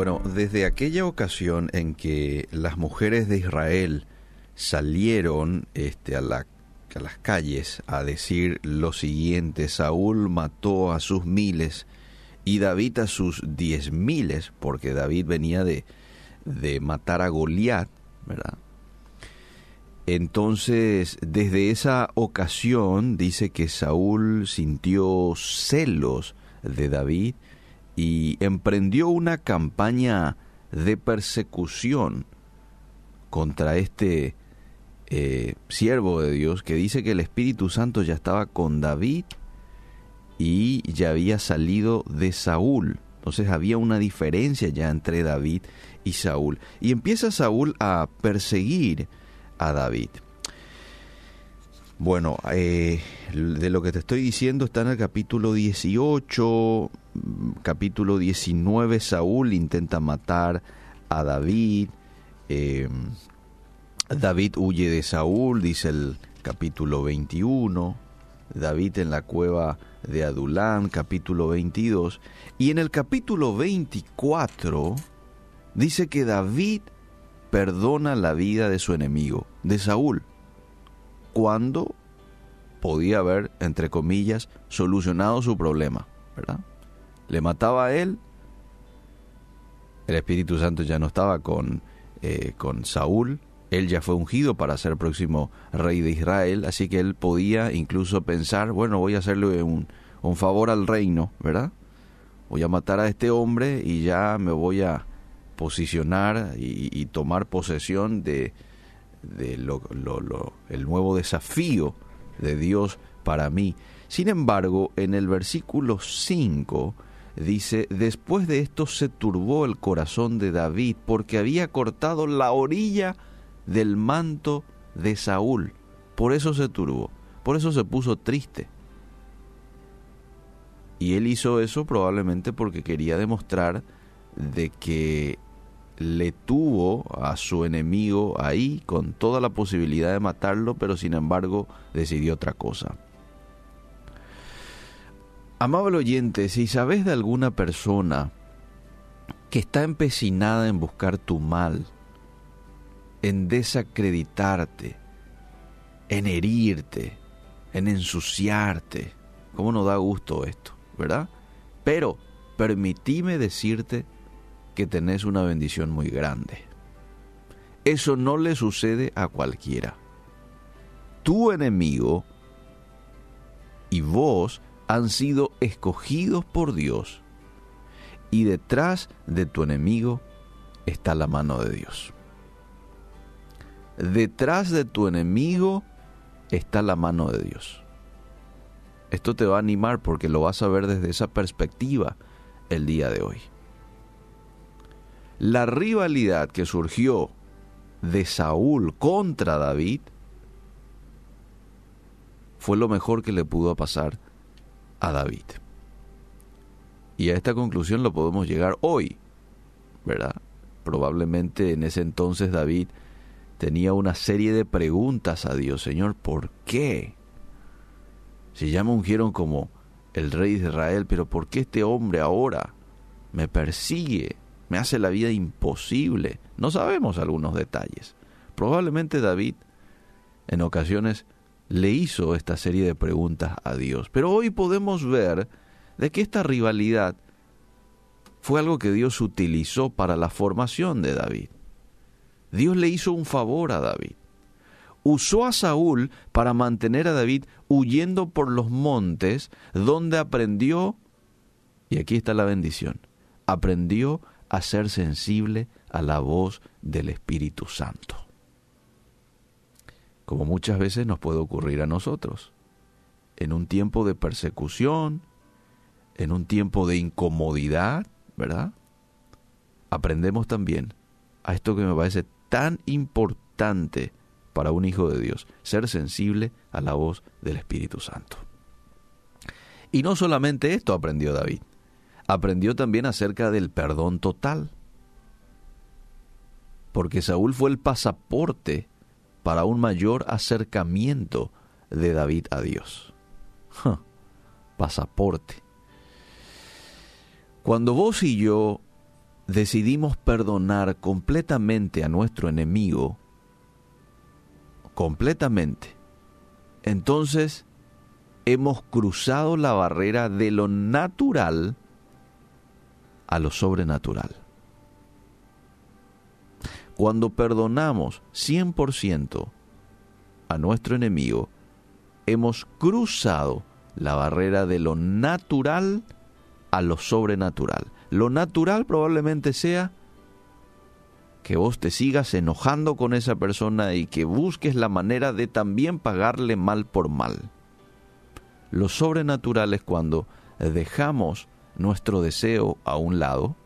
Bueno, desde aquella ocasión en que las mujeres de Israel salieron a las calles a decir lo siguiente: Saúl mató a sus miles y David a sus 10.000, porque David venía de matar a Goliat, ¿verdad? Entonces, desde esa ocasión, dice que Saúl sintió celos de David y emprendió una campaña de persecución contra este siervo de Dios, que dice que el Espíritu Santo ya estaba con David y ya había salido de Saúl. Entonces había una diferencia ya entre David y Saúl. Y empieza Saúl a perseguir a David. Bueno, de lo que te estoy diciendo está en el capítulo 18, capítulo 19, Saúl intenta matar a David. David huye de Saúl, dice el capítulo 21. David en la cueva de Adulán, capítulo 22. Y en el capítulo 24 dice que David perdona la vida de su enemigo, de Saúl, cuando podía haber, entre comillas, solucionado su problema, ¿verdad? Le mataba a él, el Espíritu Santo ya no estaba con Saúl, él ya fue ungido para ser próximo rey de Israel, así que él podía incluso pensar, bueno, voy a hacerle un favor al reino, ¿verdad? Voy a matar a este hombre y ya me voy a posicionar y tomar posesión de el nuevo desafío de Dios para mí. Sin embargo, en el versículo 5 dice: después de esto se turbó el corazón de David, porque había cortado la orilla del manto de Saúl. Por eso se turbó, por eso se puso triste. Y él hizo eso probablemente porque quería demostrar de que le tuvo a su enemigo ahí con toda la posibilidad de matarlo, pero sin embargo decidió otra cosa. Amable oyente, si sabes de alguna persona que está empecinada en buscar tu mal, en desacreditarte, en herirte, en ensuciarte, ¿cómo nos da gusto esto, verdad? Pero permitime decirte que tenés una bendición muy grande. Eso no le sucede a cualquiera. Tu enemigo y vos han sido escogidos por Dios, y detrás de tu enemigo está la mano de Dios. Detrás de tu enemigo está la mano de Dios. Esto te va a animar porque lo vas a ver desde esa perspectiva el día de hoy. La rivalidad que surgió de Saúl contra David fue lo mejor que le pudo pasar a David. Y a esta conclusión lo podemos llegar hoy, ¿verdad? Probablemente en ese entonces David tenía una serie de preguntas a Dios. Señor, ¿por qué? Si ya me ungieron como el rey de Israel, pero ¿por qué este hombre ahora me persigue? Me hace la vida imposible. No sabemos algunos detalles. Probablemente David en ocasiones le hizo esta serie de preguntas a Dios. Pero hoy podemos ver de que esta rivalidad fue algo que Dios utilizó para la formación de David. Dios le hizo un favor a David. Usó a Saúl para mantener a David huyendo por los montes, donde aprendió, y aquí está la bendición, aprendió a ser sensible a la voz del Espíritu Santo. Como muchas veces nos puede ocurrir a nosotros, en un tiempo de persecución, en un tiempo de incomodidad, ¿verdad? Aprendemos también a esto que me parece tan importante para un hijo de Dios: ser sensible a la voz del Espíritu Santo. Y no solamente esto aprendió David, aprendió también acerca del perdón total, porque Saúl fue el pasaporte para un mayor acercamiento de David a Dios. Pasaporte. Cuando vos y yo decidimos perdonar completamente a nuestro enemigo, completamente, entonces hemos cruzado la barrera de lo natural a lo sobrenatural. Cuando perdonamos 100% a nuestro enemigo, hemos cruzado la barrera de lo natural a lo sobrenatural. Lo natural probablemente sea que vos te sigas enojando con esa persona y que busques la manera de también pagarle mal por mal. Lo sobrenatural es cuando dejamos nuestro deseo a un lado,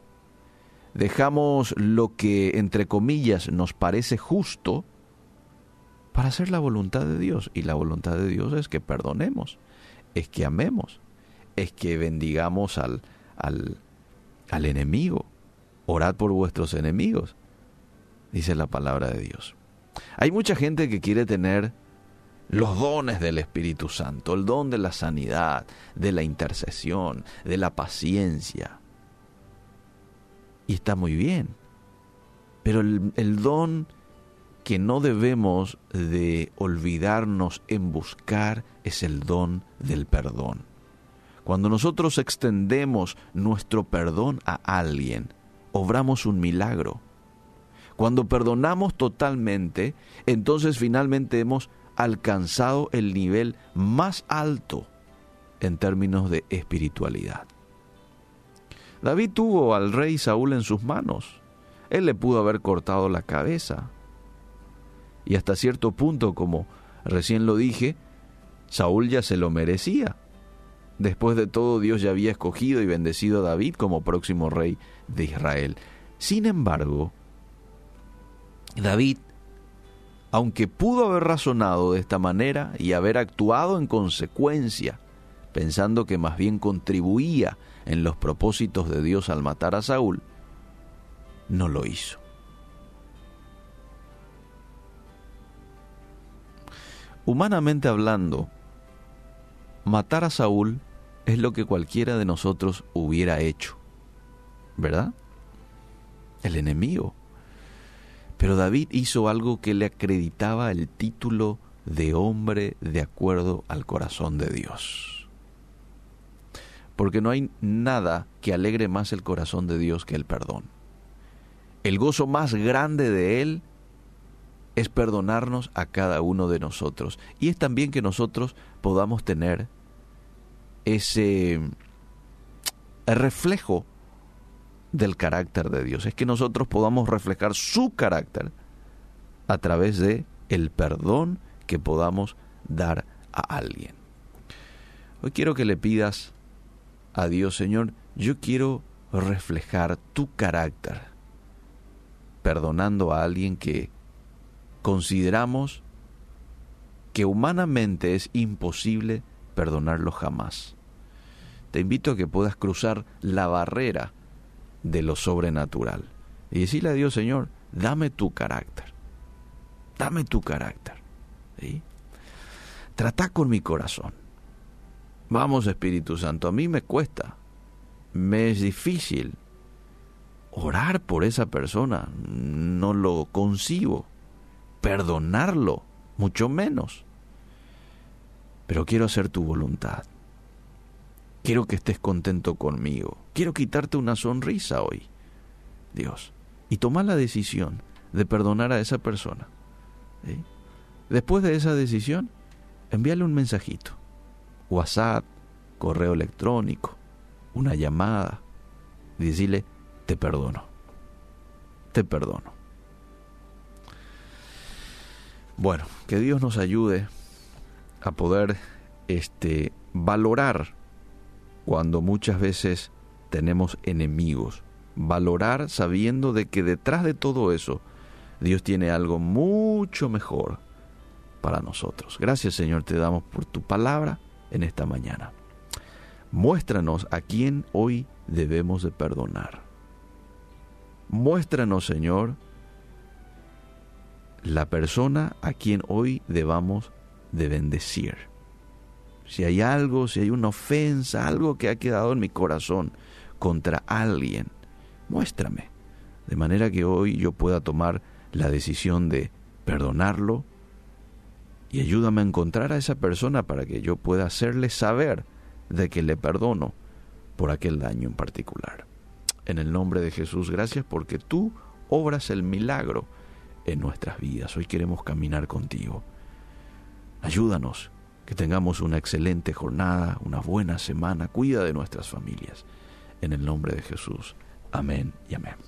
dejamos lo que, entre comillas, nos parece justo para hacer la voluntad de Dios. Y la voluntad de Dios es que perdonemos, es que amemos, es que bendigamos al enemigo. Orad por vuestros enemigos, dice la palabra de Dios. Hay mucha gente que quiere tener los dones del Espíritu Santo, el don de la sanidad, de la intercesión, de la paciencia. Y está muy bien, pero el don que no debemos de olvidarnos en buscar es el don del perdón. Cuando nosotros extendemos nuestro perdón a alguien, obramos un milagro. Cuando perdonamos totalmente, entonces finalmente hemos alcanzado el nivel más alto en términos de espiritualidad. David tuvo al rey Saúl en sus manos. Él le pudo haber cortado la cabeza. Y hasta cierto punto, como recién lo dije, Saúl ya se lo merecía. Después de todo, Dios ya había escogido y bendecido a David como próximo rey de Israel. Sin embargo, David, aunque pudo haber razonado de esta manera y haber actuado en consecuencia, pensando que más bien contribuía en los propósitos de Dios al matar a Saúl, no lo hizo. Humanamente hablando, matar a Saúl es lo que cualquiera de nosotros hubiera hecho, ¿verdad? El enemigo. Pero David hizo algo que le acreditaba el título de hombre de acuerdo al corazón de Dios. Porque no hay nada que alegre más el corazón de Dios que el perdón. El gozo más grande de Él es perdonarnos a cada uno de nosotros. Y es también que nosotros podamos tener ese reflejo del carácter de Dios. Es que nosotros podamos reflejar su carácter a través de el perdón que podamos dar a alguien. Hoy quiero que le pidas a Dios: Señor, yo quiero reflejar tu carácter, perdonando a alguien que consideramos que humanamente es imposible perdonarlo jamás. Te invito a que puedas cruzar la barrera de lo sobrenatural y decirle a Dios: Señor, dame tu carácter, dame tu carácter, ¿sí? Trata con mi corazón. Vamos, Espíritu Santo, a mí me cuesta, me es difícil orar por esa persona, no lo concibo, perdonarlo, mucho menos, pero quiero hacer tu voluntad, quiero que estés contento conmigo, quiero quitarte una sonrisa hoy, Dios, y tomar la decisión de perdonar a esa persona, ¿sí? Después de esa decisión, envíale un mensajito, WhatsApp, correo electrónico, una llamada, y decirle: te perdono, te perdono. Bueno, que Dios nos ayude a poder valorar cuando muchas veces tenemos enemigos, valorar sabiendo de que detrás de todo eso Dios tiene algo mucho mejor para nosotros. Gracias, Señor, te damos por tu palabra en esta mañana. Muéstranos a quién hoy debemos de perdonar. Muéstranos, Señor, la persona a quien hoy debamos de bendecir. Si hay algo, si hay una ofensa, algo que ha quedado en mi corazón contra alguien, muéstrame. de manera que hoy yo pueda tomar la decisión de perdonarlo, y ayúdame a encontrar a esa persona para que yo pueda hacerle saber de que le perdono por aquel daño en particular. En el nombre de Jesús, gracias porque tú obras el milagro en nuestras vidas. Hoy queremos caminar contigo. Ayúdanos, que tengamos una excelente jornada, una buena semana. Cuida de nuestras familias. En el nombre de Jesús. Amén y amén.